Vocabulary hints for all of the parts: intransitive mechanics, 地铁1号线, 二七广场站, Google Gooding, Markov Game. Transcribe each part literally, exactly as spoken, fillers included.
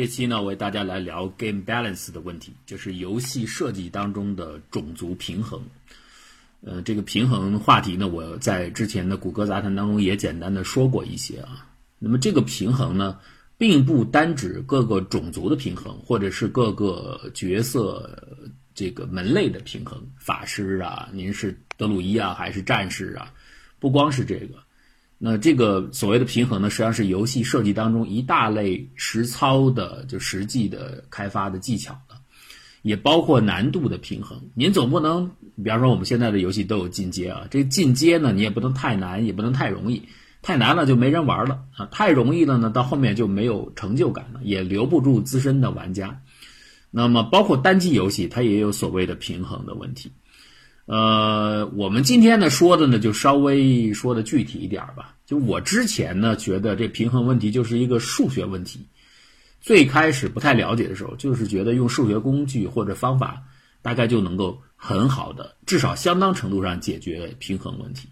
这期呢，为大家来聊 game balance 的问题，就是游戏设计当中的种族平衡。呃，这个平衡话题呢，我在之前的谷歌杂谈当中也简单的说过一些啊。那么这个平衡呢，并不单指各个种族的平衡，或者是各个角色这个门类的平衡，法师啊，您是德鲁伊啊，还是战士啊，不光是这个。那这个所谓的平衡呢，实际上是游戏设计当中一大类实操的，就实际的开发的技巧了，也包括难度的平衡。您总不能，比方说我们现在的游戏都有进阶啊，这进阶呢，你也不能太难，也不能太容易，太难了就没人玩了啊，太容易了呢，到后面就没有成就感了，也留不住资深的玩家。那么包括单机游戏，它也有所谓的平衡的问题。呃，我们今天呢说的呢就稍微说的具体一点吧。就我之前呢觉得这平衡问题就是一个数学问题，最开始不太了解的时候，就是觉得用数学工具或者方法大概就能够很好的，至少相当程度上解决平衡问题。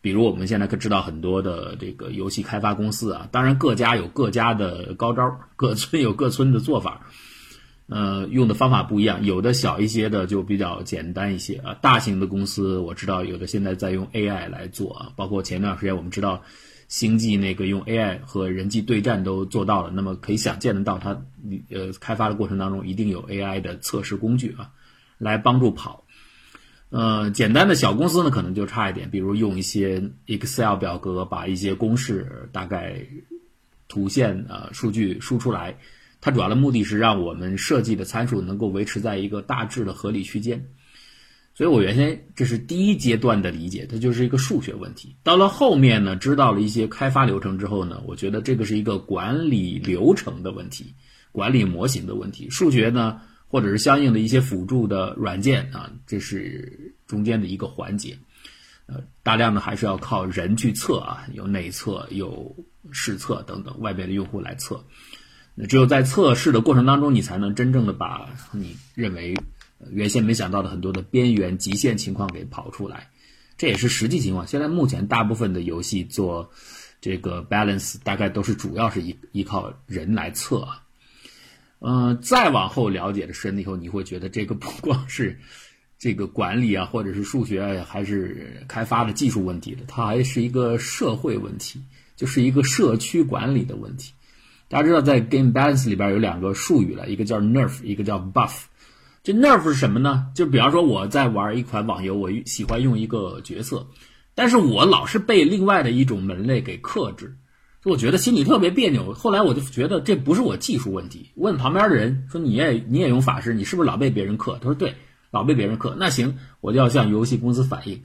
比如我们现在可知道很多的这个游戏开发公司啊，当然各家有各家的高招，各村有各村的做法。呃，用的方法不一样，有的小一些的就比较简单一些啊。大型的公司我知道有的现在在用 A I 来做啊，包括前段时间我们知道星际那个用 A I 和人机对战都做到了，那么可以想见得到它呃开发的过程当中一定有 A I 的测试工具啊，来帮助跑。呃，简单的小公司呢可能就差一点，比如用一些 Excel 表格把一些公式大概图线啊数据输出来。它主要的目的是让我们设计的参数能够维持在一个大致的合理区间，所以我原先这是第一阶段的理解，它就是一个数学问题。到了后面呢，知道了一些开发流程之后呢，我觉得这个是一个管理流程的问题，管理模型的问题。数学呢，或者是相应的一些辅助的软件啊，这是中间的一个环节。呃，大量的还是要靠人去测啊，有内测、有试测等等，外边的用户来测。只有在测试的过程当中，你才能真正的把你认为原先没想到的很多的边缘极限情况给跑出来，这也是实际情况。现在目前大部分的游戏做这个 balance 大概都是主要是依依靠人来测啊。呃，再往后了解的深了以后，你会觉得这个不光是这个管理啊，或者是数学啊，还是开发的技术问题的，它还是一个社会问题，就是一个社区管理的问题。大家知道在 game balance 里边有两个术语了，一个叫 nerf， 一个叫 buff。 这 nerf 是什么呢？就比方说我在玩一款网游，我喜欢用一个角色，但是我老是被另外的一种门类给克制，我觉得心里特别别扭。后来我就觉得这不是我技术问题，问旁边的人说你也你也用法师，你是不是老被别人克？他说对，老被别人克。那行，我就要向游戏公司反映，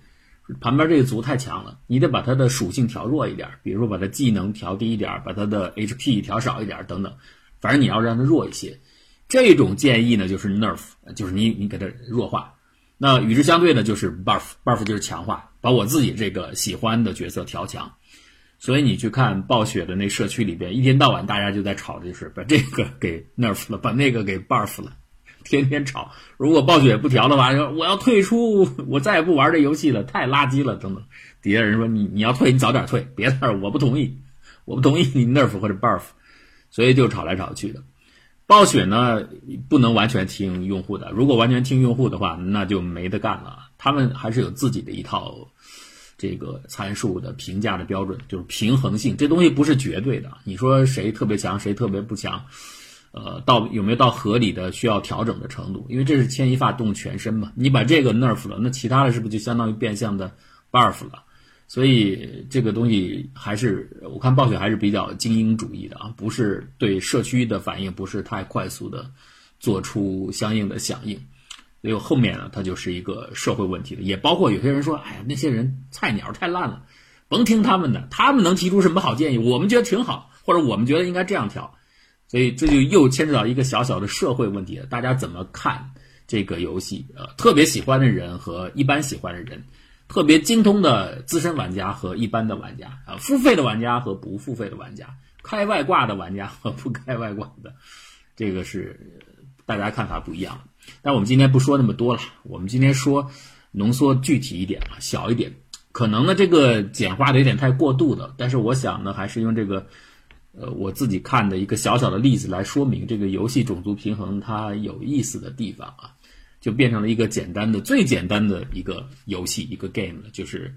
旁边这个族太强了，你得把它的属性调弱一点，比如说把它技能调低一点，把它的 H P 调少一点等等，反正你要让它弱一些。这种建议呢就是 nerf， 就是你你给它弱化。那与之相对呢就是 buff， buff 就是强化，把我自己这个喜欢的角色调强。所以你去看暴雪的那社区里边，一天到晚大家就在吵的就是把这个给 nerf 了，把那个给 buff 了。天天吵，如果暴雪不调的话，我要退出，我再也不玩这游戏了，太垃圾了等等。底下人说你你要退，你早点退，别在这儿，我不同意，我不同意你 nerf 或者 buff， 所以就吵来吵去的。暴雪呢不能完全听用户的，如果完全听用户的话，那就没得干了。他们还是有自己的一套这个参数的评价的标准，就是平衡性，这东西不是绝对的。你说谁特别强，谁特别不强？呃，到有没有到合理的需要调整的程度？因为这是牵一发动全身嘛。你把这个 nerf 了，那其他的是不是就相当于变相的 buff 了？所以这个东西还是我看暴雪还是比较精英主义的啊，不是对社区的反应不是太快速的做出相应的响应。所以后面呢，它就是一个社会问题了，也包括有些人说，哎呀，那些人菜鸟太烂了，甭听他们的，他们能提出什么好建议？我们觉得挺好，或者我们觉得应该这样调。所以这就又牵扯到一个小小的社会问题了，大家怎么看这个游戏？呃，特别喜欢的人和一般喜欢的人，特别精通的资深玩家和一般的玩家，啊、呃，付费的玩家和不付费的玩家，开外挂的玩家和不开外挂的，这个是大家看法不一样。但我们今天不说那么多了，我们今天说浓缩具体一点啊，小一点，可能呢这个简化的有点太过度了，但是我想呢还是用这个呃我自己看的一个小小的例子来说明这个游戏种族平衡它有意思的地方啊，就变成了一个简单的最简单的一个游戏一个 game 了，就是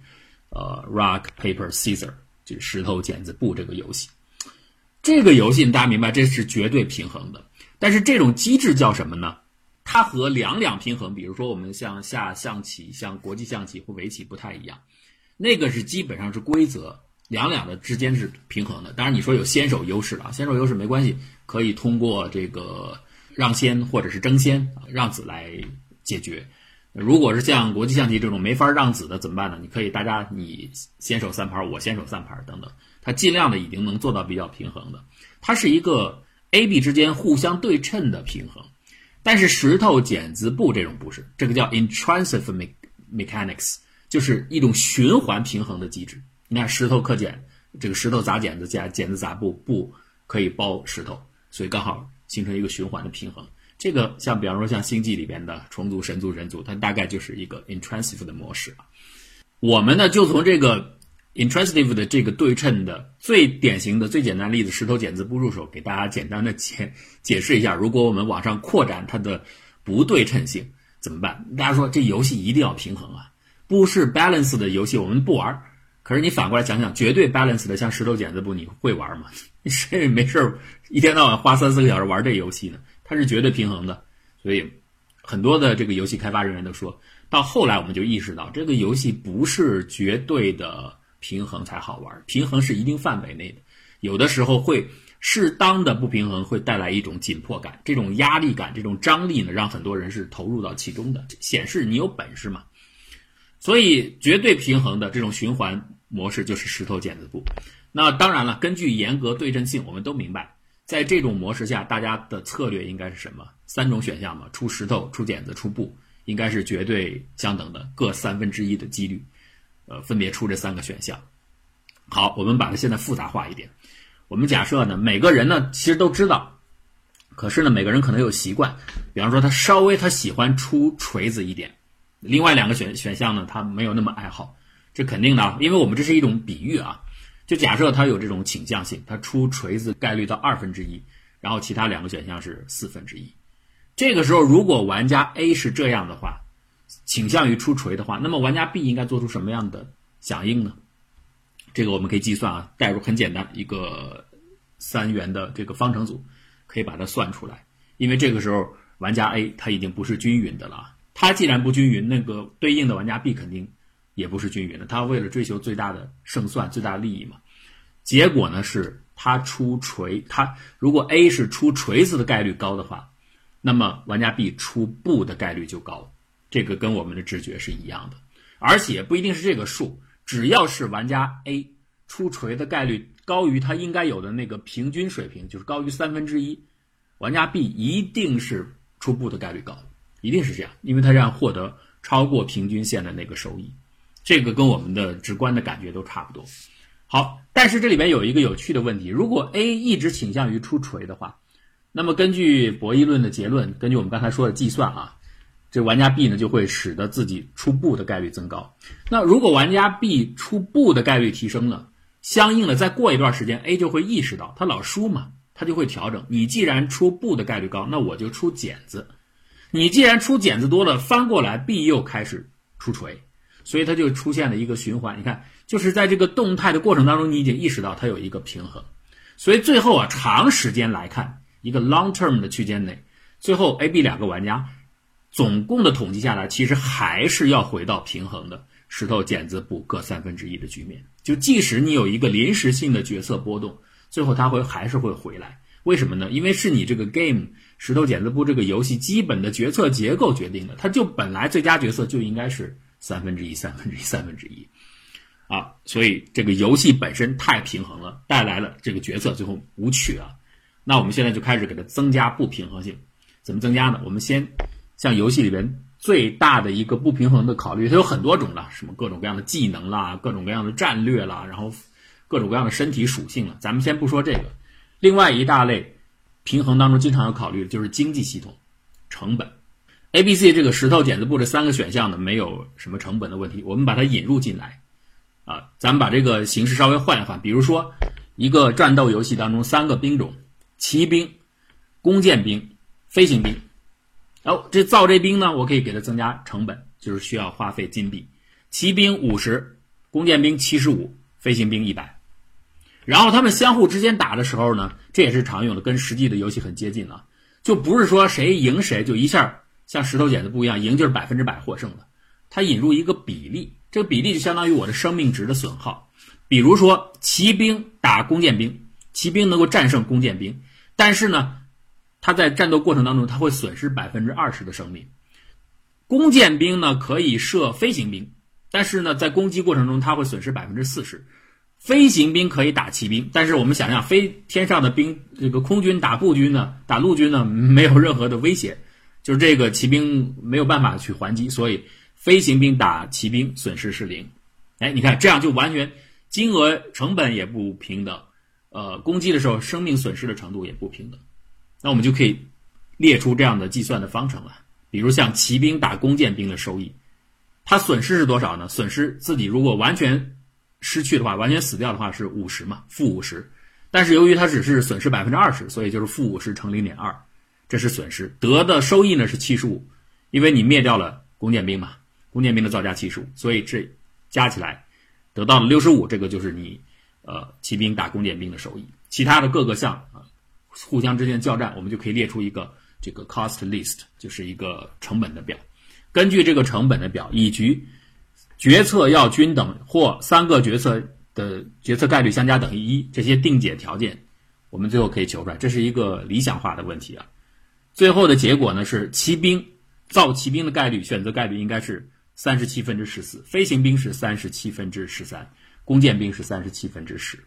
呃 rock paper scissor 就是石头剪子布这个游戏。这个游戏大家明白这是绝对平衡的，但是这种机制叫什么呢？它和两两平衡，比如说我们像下象棋像国际象棋或围棋不太一样，那个是基本上是规则，两两的之间是平衡的。当然你说有先手优势了，先手优势没关系，可以通过这个让先或者是争先让子来解决。如果是像国际象棋这种没法让子的怎么办呢？你可以大家你先手三盘我先手三盘等等，它尽量的已经能做到比较平衡的，它是一个 A B 之间互相对称的平衡。但是石头剪子布这种不是，这个叫 intransitive mechanics， 就是一种循环平衡的机制。你看石头克剪，这个石头砸剪子，剪子砸布，布可以包石头，所以刚好形成一个循环的平衡。这个像比方说像星际里边的虫族神族人族，它大概就是一个 intransitive 的模式。我们呢就从这个 intransitive 的这个对称的最典型的最简单的例子石头剪子布入手，给大家简单的解解释一下，如果我们往上扩展它的不对称性怎么办。大家说这游戏一定要平衡啊，不是 balance 的游戏我们不玩，可是你反过来想想，绝对 balance 的像石头剪子布你会玩吗？谁没事一天到晚花三四个小时玩这游戏呢？它是绝对平衡的。所以很多的这个游戏开发人员都说到后来我们就意识到，这个游戏不是绝对的平衡才好玩，平衡是一定范围内的，有的时候会适当的不平衡会带来一种紧迫感，这种压力感这种张力呢，让很多人是投入到其中的，显示你有本事嘛。所以绝对平衡的这种循环模式就是石头剪子布。那当然了，根据严格对称性我们都明白，在这种模式下大家的策略应该是什么？三种选项嘛，出石头出剪子出布，应该是绝对相等的，各三分之一的几率呃，分别出这三个选项。好，我们把它现在复杂化一点，我们假设呢每个人呢其实都知道，可是呢每个人可能有习惯，比方说他稍微他喜欢出锤子一点，另外两个选选项呢他没有那么爱好，这肯定的，因为我们这是一种比喻啊。就假设它有这种倾向性，它出锤子概率到二分之一，然后其他两个选项是四分之一。这个时候，如果玩家 A 是这样的话，倾向于出锤的话，那么玩家 B 应该做出什么样的响应呢？这个我们可以计算啊，代入很简单，一个三元的这个方程组，可以把它算出来。因为这个时候玩家 A 它已经不是均匀的了啊，它既然不均匀，那个对应的玩家 B 肯定也不是均匀的，他为了追求最大的胜算最大的利益嘛，结果呢是他出锤，他如果 A 是出锤子的概率高的话，那么玩家 B 出布的概率就高，这个跟我们的直觉是一样的。而且不一定是这个数，只要是玩家 A 出锤的概率高于他应该有的那个平均水平，就是高于三分之一，玩家 B 一定是出布的概率高，一定是这样，因为他这样获得超过平均线的那个收益，这个跟我们的直观的感觉都差不多。好，但是这里面有一个有趣的问题，如果 A 一直倾向于出锤的话，那么根据博弈论的结论，根据我们刚才说的计算啊，这玩家 B 呢就会使得自己出布的概率增高。那如果玩家 B 出布的概率提升了，相应的再过一段时间 A 就会意识到他老输嘛，他就会调整，你既然出布的概率高，那我就出剪子，你既然出剪子多了，翻过来 B 又开始出锤，所以它就出现了一个循环。你看就是在这个动态的过程当中，你已经意识到它有一个平衡，所以最后啊长时间来看，一个 long term 的区间内，最后 A B 两个玩家总共的统计下来，其实还是要回到平衡的石头剪子布各三分之一的局面。就即使你有一个临时性的角色波动，最后它会还是会回来。为什么呢？因为是你这个 game 石头剪子布这个游戏基本的决策结构决定的，它就本来最佳角色就应该是三分之一三分之一三分之一啊，所以这个游戏本身太平衡了，带来了这个角色最后无趣啊。那我们现在就开始给它增加不平衡性，怎么增加呢？我们先像游戏里边最大的一个不平衡的考虑，它有很多种了，什么各种各样的技能啦，各种各样的战略啦，然后各种各样的身体属性了，咱们先不说这个。另外一大类平衡当中经常要考虑的就是经济系统成本。A、B、C 这个石头剪子布这三个选项呢，没有什么成本的问题，我们把它引入进来啊。咱们把这个形式稍微换一换，比如说一个战斗游戏当中三个兵种，骑兵、弓箭兵、飞行兵。哦，这造这兵呢，我可以给它增加成本，就是需要花费金币。骑兵五十，弓箭兵七十五，飞行兵一百。然后他们相互之间打的时候呢，这也是常用的，跟实际的游戏很接近了，就不是说谁赢谁就一下像石头剪子布一样，赢就是百分之百获胜了。它引入一个比例，这个比例就相当于我的生命值的损耗。比如说骑兵打弓箭兵，骑兵能够战胜弓箭兵，但是呢，他在战斗过程当中他会损失 百分之二十 的生命。弓箭兵呢可以射飞行兵，但是呢在攻击过程中他会损失 百分之四十。飞行兵可以打骑兵，但是我们想想飞天上的兵，这个空军打步军呢，打陆军呢没有任何的威胁，就是这个骑兵没有办法去还击，所以飞行兵打骑兵损失是零。哎，你看这样就完全金额成本也不平等，呃，攻击的时候生命损失的程度也不平等。那我们就可以列出这样的计算的方程了。比如像骑兵打弓箭兵的收益，它损失是多少呢？损失自己如果完全失去的话，完全死掉的话是五十嘛，负五十。但是由于它只是损失 百分之二十， 所以就是负五十乘 零点二， 这是损失。得的收益呢是七十五，因为你灭掉了弓箭兵嘛，弓箭兵的造价七十五，所以这加起来得到了六十五，这个就是你呃骑兵打弓箭兵的收益。其他的各个项啊互相之间交战，我们就可以列出一个这个 cost list， 就是一个成本的表。根据这个成本的表，以及决策要均等或三个决策的决策概率相加等于一，这些定解条件我们最后可以求出来。这是一个理想化的问题啊。最后的结果呢是骑兵造骑兵的概率选择概率应该是 三十七分之十四， 飞行兵是 三十七分之十三， 弓箭兵是 三十七分之十。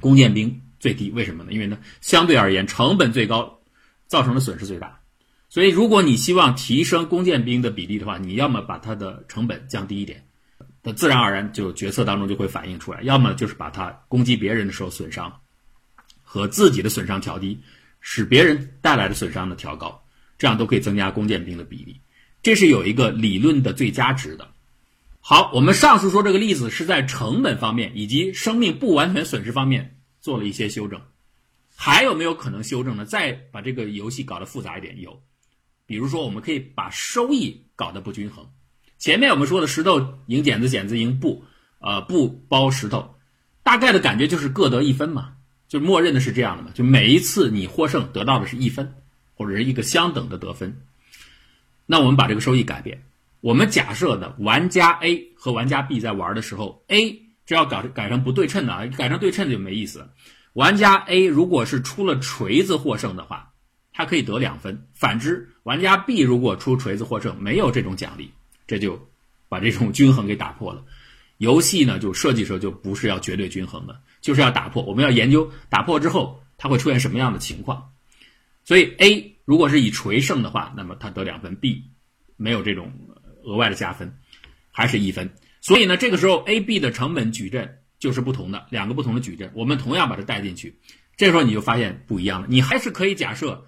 弓箭兵最低，为什么呢？因为呢相对而言成本最高，造成的损失最大。所以如果你希望提升弓箭兵的比例的话，你要么把它的成本降低一点，那自然而然就决策当中就会反映出来，要么就是把它攻击别人的时候损伤和自己的损伤调低，使别人带来的损伤呢调高，这样都可以增加弓箭兵的比例。这是有一个理论的最佳值的。好，我们上述说这个例子是在成本方面以及生命不完全损失方面做了一些修正。还有没有可能修正呢？再把这个游戏搞得复杂一点，有。比如说我们可以把收益搞得不均衡。前面我们说的石头赢剪子，剪子赢布，呃，布包石头，大概的感觉就是各得一分嘛，就默认的是这样的嘛，就每一次你获胜得到的是一分或者是一个相等的得分。那我们把这个收益改变，我们假设的玩家 A 和玩家 B 在玩的时候， A 只要改改成不对称的啊，改成对称就没意思了。玩家 A 如果是出了锤子获胜的话，他可以得两分，反之玩家 B 如果出锤子获胜，没有这种奖励，这就把这种均衡给打破了。游戏呢就设计时候就不是要绝对均衡的，就是要打破，我们要研究打破之后它会出现什么样的情况。所以 A 如果是以锤胜的话，那么他得两分， B 没有这种额外的加分，还是一分。所以呢这个时候 A B 的成本矩阵就是不同的，两个不同的矩阵，我们同样把它带进去，这时候你就发现不一样了。你还是可以假设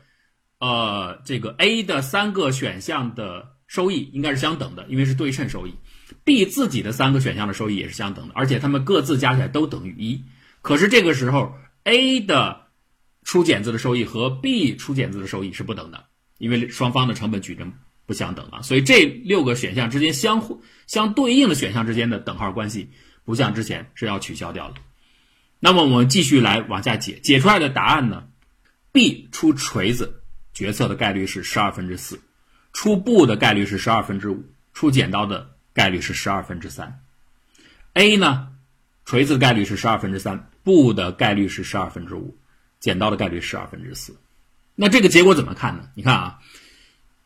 呃，这个 A 的三个选项的收益应该是相等的，因为是对称收益。B 自己的三个选项的收益也是相等的，而且它们各自加起来都等于一。可是这个时候 A 的出剪子的收益和 B 出剪子的收益是不等的，因为双方的成本矩阵不相等啊。所以这六个选项之间相互相对应的选项之间的等号关系，不像之前是要取消掉了。那么我们继续来往下解，解出来的答案呢 ，B 出锤子。决策的概率是 十二分之四， 出布的概率是 十二分之五， 出剪刀的概率是 十二分之三。 A 呢锤子的概率是 十二分之三， 布的概率是 十二分之五， 剪刀的概率是 十二分之四。 那这个结果怎么看呢？你看啊，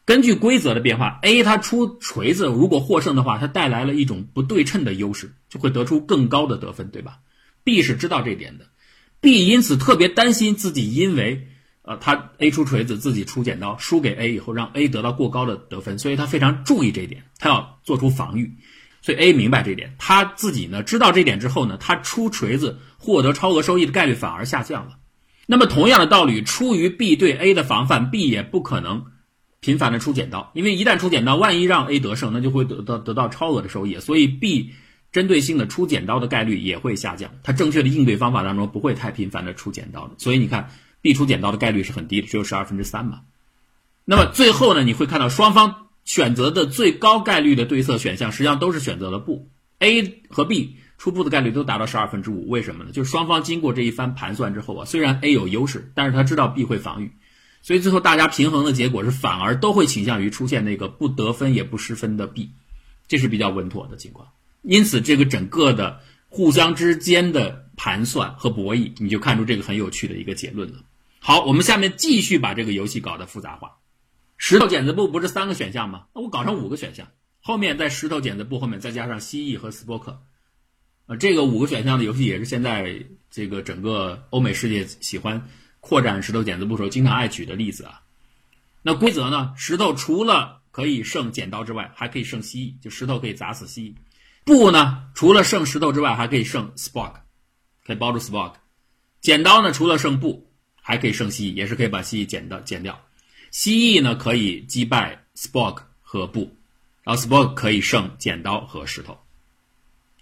根据规则的变化， A 它出锤子如果获胜的话，它带来了一种不对称的优势，就会得出更高的得分，对吧？ B 是知道这点的， B 因此特别担心自己因为呃，他 A 出锤子，自己出剪刀，输给 A 以后，让 A 得到过高的得分，所以他非常注意这一点，他要做出防御。所以 A 明白这一点，他自己呢知道这一点之后呢，他出锤子获得超额收益的概率反而下降了。那么同样的道理，出于 B 对 A 的防范， B 也不可能频繁的出剪刀，因为一旦出剪刀，万一让 A 得胜，那就会得到得到超额的收益，所以 B 针对性的出剪刀的概率也会下降。它正确的应对方法当中不会太频繁的出剪刀的，所以你看必出剪刀的概率是很低的，只有 百分之十二 嘛。那么最后呢，你会看到双方选择的最高概率的对策选项实际上都是选择了不， A 和 B 出布的概率都达到 百分之十二。 为什么呢？就是双方经过这一番盘算之后啊，虽然 A 有优势，但是他知道 B 会防御，所以最后大家平衡的结果是反而都会倾向于出现那个不得分也不失分的 B， 这是比较稳妥的情况。因此这个整个的互相之间的盘算和博弈，你就看出这个很有趣的一个结论了。好，我们下面继续把这个游戏搞得复杂化。石头剪子布不是三个选项吗？那我搞成五个选项，后面在石头剪子布后面再加上蜥蜴和斯波克。呃，这个五个选项的游戏也是现在这个整个欧美世界喜欢扩展石头剪子布时候经常爱举的例子啊。那规则呢？石头除了可以胜剪刀之外，还可以胜蜥蜴，就石头可以砸死蜥蜴。布呢，除了胜石头之外，还可以胜 Spock， 可以包住 Spock。剪刀呢，除了胜布，还可以胜蜥蜴，也是可以把蜥蜴剪到剪掉。蜥蜴呢可以击败 Spock 和布，然后 Spock 可以胜剪刀和石头，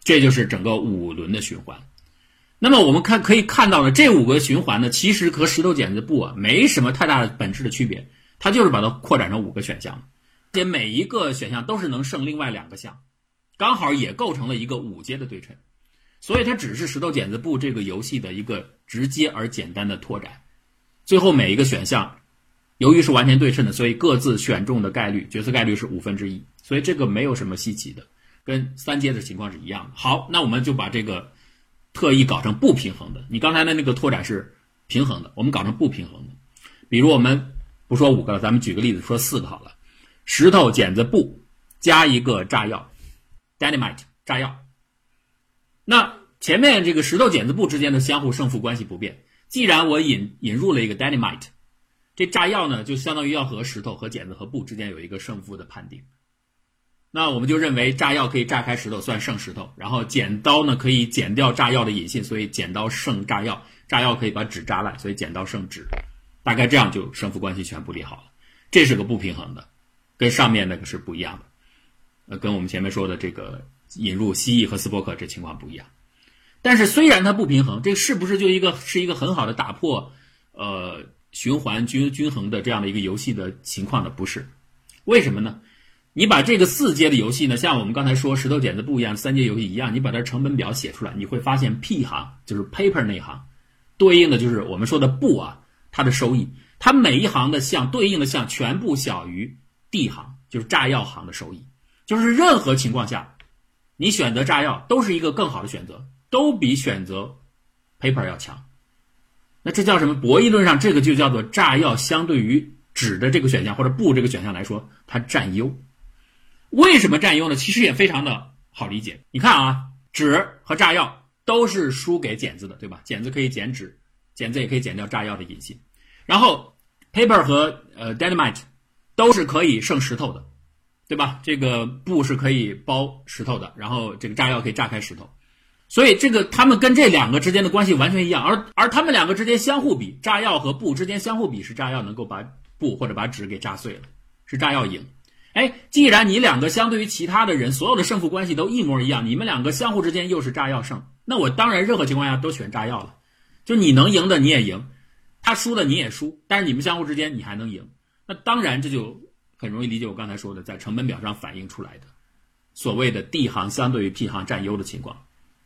这就是整个五轮的循环。那么我们看可以看到呢，这五个循环呢，其实和石头剪子布啊没什么太大的本质的区别，它就是把它扩展成五个选项，而且每一个选项都是能胜另外两个项，刚好也构成了一个五阶的对称，所以它只是石头剪子布这个游戏的一个直接而简单的拓展。最后每一个选项。由于是完全对称的，所以各自选中的概率，角色概率是五分之一，所以这个没有什么稀奇的，跟三阶的情况是一样的。好，那我们就把这个特意搞成不平衡的。你刚才的那个拓展是平衡的，我们搞成不平衡的。比如我们不说五个了，咱们举个例子说四个好了。石头剪子布加一个炸药 ，dynamite 炸药。那前面这个石头剪子布之间的相互胜负关系不变，既然我引引入了一个 dynamite。这炸药呢，就相当于要和石头和剪子和布之间有一个胜负的判定。那我们就认为炸药可以炸开石头，算胜石头。然后剪刀呢，可以剪掉炸药的引信，所以剪刀胜炸药。炸药可以把纸扎烂，所以剪刀胜纸。大概这样就胜负关系全部理好了。这是个不平衡的，跟上面那个是不一样的。呃，跟我们前面说的这个引入蜥蜴和斯波克这情况不一样。但是虽然它不平衡，这是不是就一个是一个很好的打破？呃。循环均均衡的这样的一个游戏的情况呢，不是。为什么呢？你把这个四阶的游戏呢，像我们刚才说石头剪子布一样，三阶游戏一样，你把它成本表写出来，你会发现 P 行就是 paper 那一行，对应的就是我们说的布啊，它的收益，它每一行的项对应的项全部小于 D 行，就是炸药行的收益。就是任何情况下，你选择炸药都是一个更好的选择，都比选择 paper 要强。那这叫什么？博弈论上这个就叫做炸药相对于纸的这个选项或者布这个选项来说，它占优。为什么占优呢？其实也非常的好理解。你看啊，纸和炸药都是输给剪子的，对吧？剪子可以剪纸，剪子也可以剪掉炸药的引信。然后 paper 和呃 dynamite 都是可以胜石头的，对吧？这个布是可以包石头的，然后这个炸药可以炸开石头。所以这个他们跟这两个之间的关系完全一样，而而他们两个之间相互比，炸药和布之间相互比是炸药能够把布或者把纸给炸碎了，是炸药赢。哎，既然你两个相对于其他的人所有的胜负关系都一模一样，你们两个相互之间又是炸药胜，那我当然任何情况下都选炸药了，就你能赢的你也赢，他输的你也输，但是你们相互之间你还能赢，那当然这就很容易理解我刚才说的在成本表上反映出来的所谓的 D 行相对于 P 行占优的情况。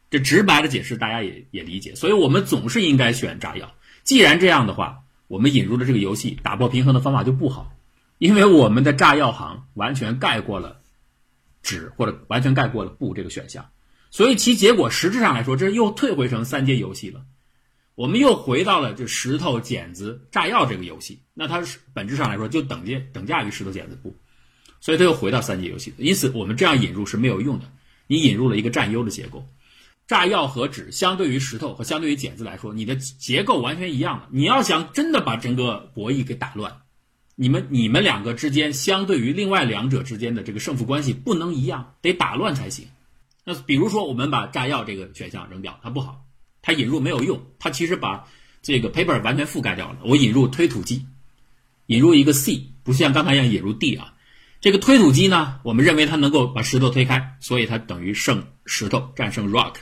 这直白的解释大家也也理解，所以我们总是应该选炸药。既然这样的话，我们引入的这个游戏打破平衡的方法就不好，因为我们的炸药行完全盖过了纸或者完全盖过了布这个选项，所以其结果实质上来说，这又退回成三阶游戏了。我们又回到了就石头剪子炸药这个游戏，那它本质上来说就等阶等价于石头剪子布，所以它又回到三阶游戏。因此我们这样引入是没有用的，你引入了一个占优的结构。炸药和纸相对于石头和相对于剪子来说，你的结构完全一样了。你要想真的把整个博弈给打乱，你们你们两个之间相对于另外两者之间的这个胜负关系不能一样，得打乱才行。那比如说我们把炸药这个选项扔掉，它不好，它引入没有用，它其实把这个 paper 完全覆盖掉了。我引入推土机，引入一个 C， 不像刚才一样引入 D 啊。这个推土机呢，我们认为它能够把石头推开，所以它等于胜石头战胜 rock。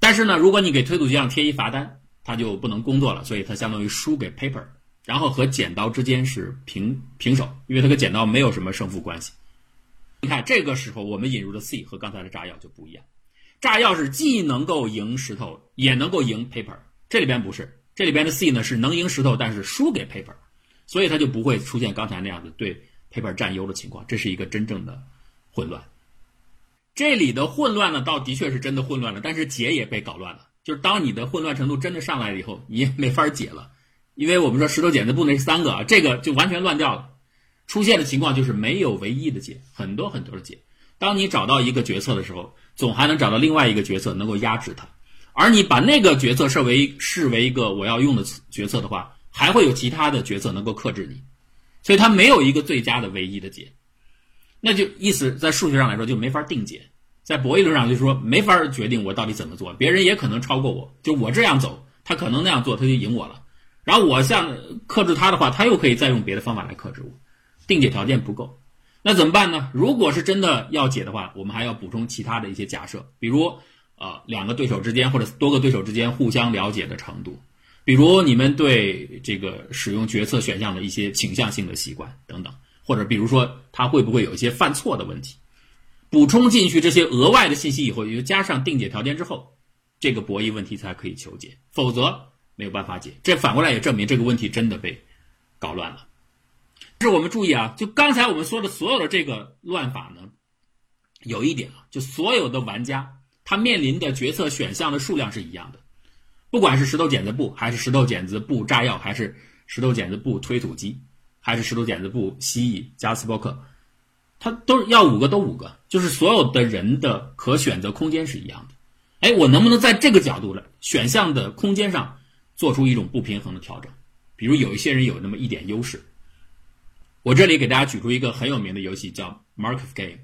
但是呢，如果你给推土机上贴一罚单，它就不能工作了，所以它相当于输给 paper。 然后和剪刀之间是平平手，因为它跟剪刀没有什么胜负关系。你看这个时候我们引入的 C 和刚才的炸药就不一样，炸药是既能够赢石头也能够赢 paper， 这里边不是，这里边的 C 呢是能赢石头但是输给 paper， 所以它就不会出现刚才那样的对 paper 占优的情况，这是一个真正的混乱。这里的混乱呢，倒的确是真的混乱了，但是解也被搞乱了，就是当你的混乱程度真的上来了以后，你也没法解了。因为我们说石头剪子布那三个啊，这个就完全乱掉了。出现的情况就是没有唯一的解，很多很多的解。当你找到一个决策的时候，总还能找到另外一个决策能够压制它。而你把那个决策视为视为一个我要用的决策的话，还会有其他的决策能够克制你。所以它没有一个最佳的唯一的解。那就意思在数学上来说就没法定解。在博弈论上就说没法决定我到底怎么做，别人也可能超过我，就我这样走，他可能那样做，他就赢我了。然后我像克制他的话，他又可以再用别的方法来克制我，定解条件不够，那怎么办呢？如果是真的要解的话，我们还要补充其他的一些假设，比如呃两个对手之间或者多个对手之间互相了解的程度，比如你们对这个使用决策选项的一些倾向性的习惯等等，或者比如说他会不会有一些犯错的问题，补充进去这些额外的信息以后，也就加上定解条件之后，这个博弈问题才可以求解，否则没有办法解。这反过来也证明这个问题真的被搞乱了。但是我们注意啊，就刚才我们说的所有的这个乱法呢，有一点啊，就所有的玩家他面临的决策选项的数量是一样的，不管是石头剪子布还是石头剪子布炸药，还是石头剪子布推土机，还是石头剪子布蜥蜴加斯伯克，他都要五个都五个，就是所有的人的可选择空间是一样的。哎，我能不能在这个角度了选项的空间上做出一种不平衡的调整，比如有一些人有那么一点优势。我这里给大家举出一个很有名的游戏叫 Markov Game，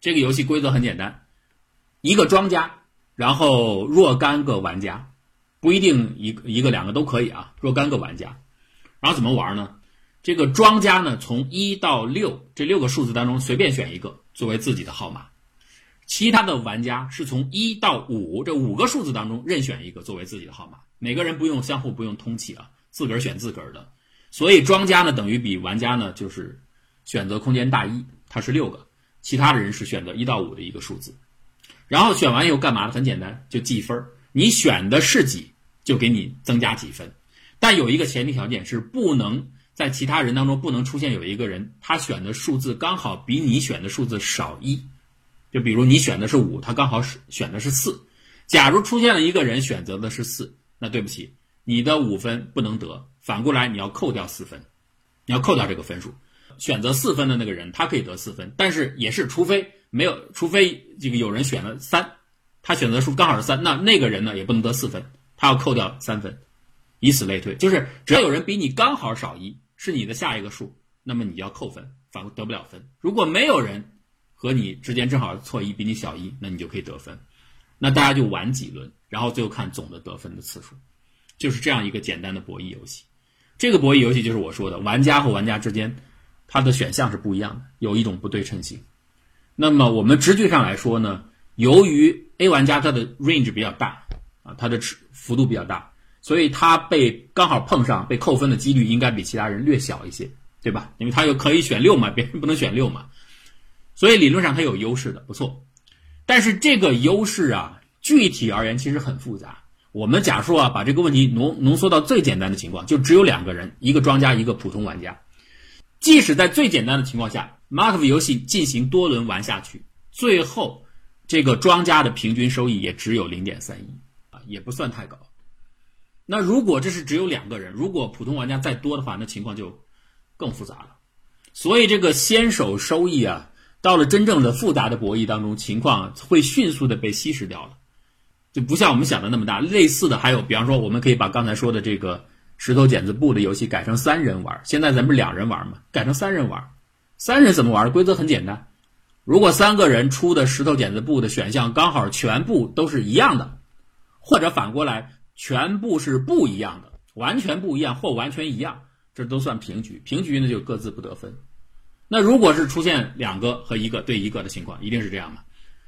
这个游戏规则很简单，一个庄家，然后若干个玩家，不一定一个一个两个都可以啊，若干个玩家。然后怎么玩呢？这个庄家呢，从一到六这六个数字当中随便选一个作为自己的号码，其他的玩家是从一到五这五个数字当中任选一个作为自己的号码，每个人不用相互不用通气啊，自个儿选自个儿的。所以庄家呢等于比玩家呢就是选择空间大一，它是六个，其他的人是选择一到五的一个数字。然后选完以后干嘛呢？很简单，就计分，你选的是几就给你增加几分。但有一个前提条件是不能在其他人当中不能出现有一个人他选的数字刚好比你选的数字少一，就比如你选的是五，他刚好选的是四，假如出现了一个人选择的是四，那对不起，你的五分不能得，反过来你要扣掉四分，你要扣掉这个分数。选择四分的那个人他可以得四分，但是也是除非没有，除非这个有人选了三，他选择数刚好是三，那那个人呢也不能得四分，他要扣掉三分，以此类推。就是只要有人比你刚好少一，是你的下一个数，那么你要扣分，反而得不了分。如果没有人和你之间正好错一，比你小一，那你就可以得分。那大家就玩几轮，然后最后看总的得分的次数，就是这样一个简单的博弈游戏。这个博弈游戏就是我说的玩家和玩家之间它的选项是不一样的，有一种不对称性。那么我们直觉上来说呢，由于 A 玩家它的 range 比较大啊，它的幅度比较大，所以它被刚好碰上被扣分的几率应该比其他人略小一些，对吧？因为它又可以选六嘛，别人不能选六嘛，所以理论上它有优势的，不错。但是这个优势啊，具体而言其实很复杂。我们假说啊，把这个问题浓浓缩到最简单的情况，就只有两个人，一个庄家，一个普通玩家。即使在最简单的情况下， Markov 游戏进行多轮玩下去，最后这个庄家的平均收益也只有 零点三一 啊，也不算太高。那如果这是只有两个人，如果普通玩家再多的话，那情况就更复杂了。所以这个先手收益啊，到了真正的复杂的博弈当中，情况会迅速的被稀释掉了，就不像我们想的那么大。类似的还有，比方说我们可以把刚才说的这个石头剪子布的游戏改成三人玩，现在咱们两人玩嘛，改成三人玩。三人怎么玩？规则很简单，如果三个人出的石头剪子布的选项刚好全部都是一样的，或者反过来全部是不一样的，完全不一样或完全一样，这都算平局。平局呢就各自不得分。那如果是出现两个和一个对一个的情况，一定是这样的。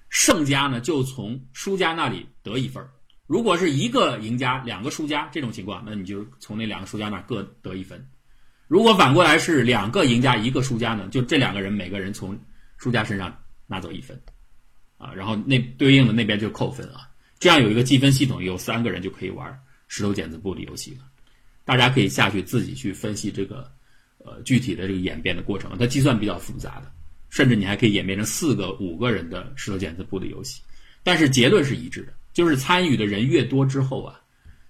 胜家呢就从输家那里得一分。如果是一个赢家两个输家这种情况，那你就从那两个输家那各得一分。如果反过来是两个赢家一个输家呢，就这两个人每个人从输家身上拿走一分啊，然后那对应的那边就扣分啊。这样有一个计分系统，有三个人就可以玩石头剪子布的游戏了。大家可以下去自己去分析这个呃具体的这个演变的过程，它计算比较复杂的，甚至你还可以演变成四个五个人的石头剪子布的游戏。但是结论是一致的，就是参与的人越多之后啊，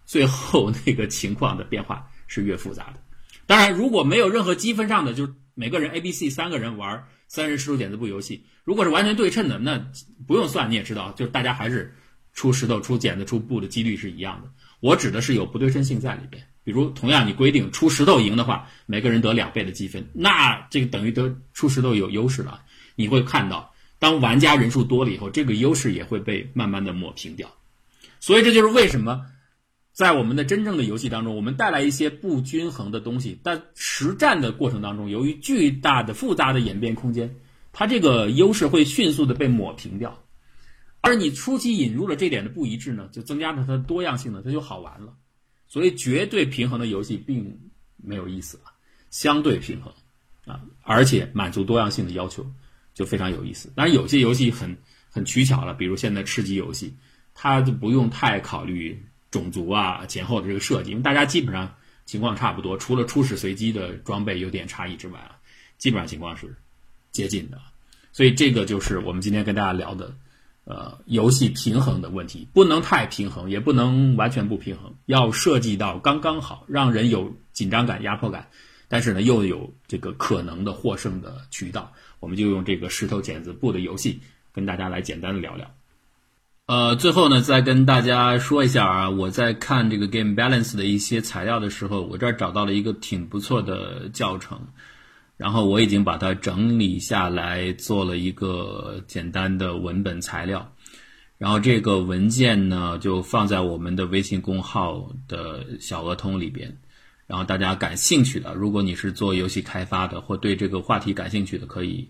最后那个情况的变化是越复杂的。当然如果没有任何积分上的，就是每个人 A B C 三个人玩三人石头剪子布游戏，如果是完全对称的，那不用算你也知道，就是大家还是出石头出剪子出布的几率是一样的。我指的是有不对称性在里边，比如同样你规定出石头赢的话每个人得两倍的积分，那这个等于得出石头有优势了。你会看到当玩家人数多了以后，这个优势也会被慢慢的抹平掉。所以这就是为什么在我们的真正的游戏当中，我们带来一些不均衡的东西，但实战的过程当中由于巨大的复杂的演变空间，它这个优势会迅速的被抹平掉。而你初期引入了这点的不一致呢，就增加了它的多样性呢，它就好玩了。所以绝对平衡的游戏并没有意思了，相对平衡啊，而且满足多样性的要求就非常有意思。当然有些游戏很很取巧了，比如现在吃鸡游戏，它就不用太考虑种族啊前后的这个设计，因为大家基本上情况差不多，除了初始随机的装备有点差异之外啊，基本上情况是接近的。所以这个就是我们今天跟大家聊的呃，游戏平衡的问题，不能太平衡，也不能完全不平衡，要设计到刚刚好，让人有紧张感、压迫感，但是呢，又有这个可能的获胜的渠道。我们就用这个石头剪子布的游戏跟大家来简单的聊聊。呃，最后呢，再跟大家说一下啊，我在看这个 Game Balance 的一些材料的时候，我这儿找到了一个挺不错的教程。然后我已经把它整理下来，做了一个简单的文本材料，然后这个文件呢就放在我们的微信公号的小额通里边，然后大家感兴趣的，如果你是做游戏开发的或对这个话题感兴趣的，可以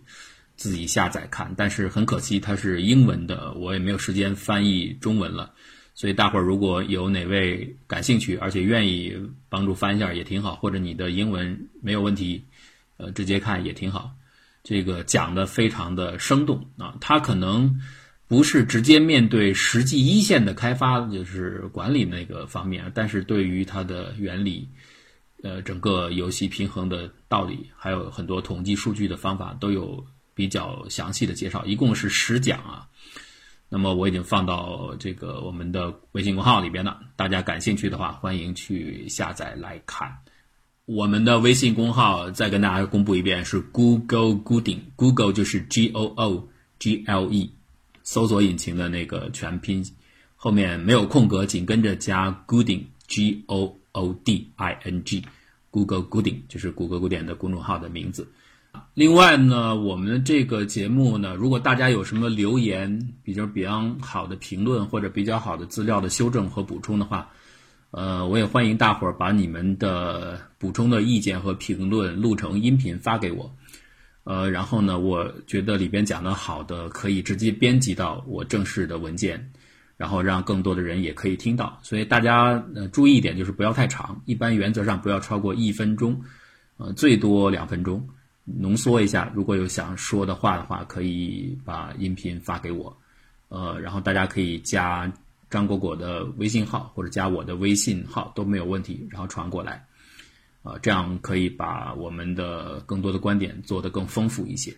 自己下载看。但是很可惜它是英文的，我也没有时间翻译中文了，所以大伙儿如果有哪位感兴趣而且愿意帮助翻一下也挺好，或者你的英文没有问题呃，直接看也挺好。这个讲的非常的生动啊，它可能不是直接面对实际一线的开发，就是管理那个方面，但是对于它的原理，呃，整个游戏平衡的道理，还有很多统计数据的方法，都有比较详细的介绍。一共是十讲啊，那么我已经放到这个我们的微信公号里边了，大家感兴趣的话，欢迎去下载来看。我们的微信公号再跟大家公布一遍，是 Google Gooding， Google 就是 G O O G L E， 搜索引擎的那个全拼，后面没有空格，紧跟着加 Gooding， G O O D I N G， Google Gooding 就是 Google Gooding 的公众号的名字。另外呢，我们这个节目呢，如果大家有什么留言比较比较好的评论或者比较好的资料的修正和补充的话，呃，我也欢迎大伙儿把你们的补充的意见和评论录成音频发给我，呃，然后呢，我觉得里边讲的好的可以直接编辑到我正式的文件，然后让更多的人也可以听到。所以大家呃注意一点，就是不要太长，一般原则上不要超过一分钟，呃，最多两分钟，浓缩一下。如果有想说的话的话，可以把音频发给我，呃，然后大家可以加张果果的微信号或者加我的微信号都没有问题，然后传过来、呃、这样可以把我们的更多的观点做得更丰富一些。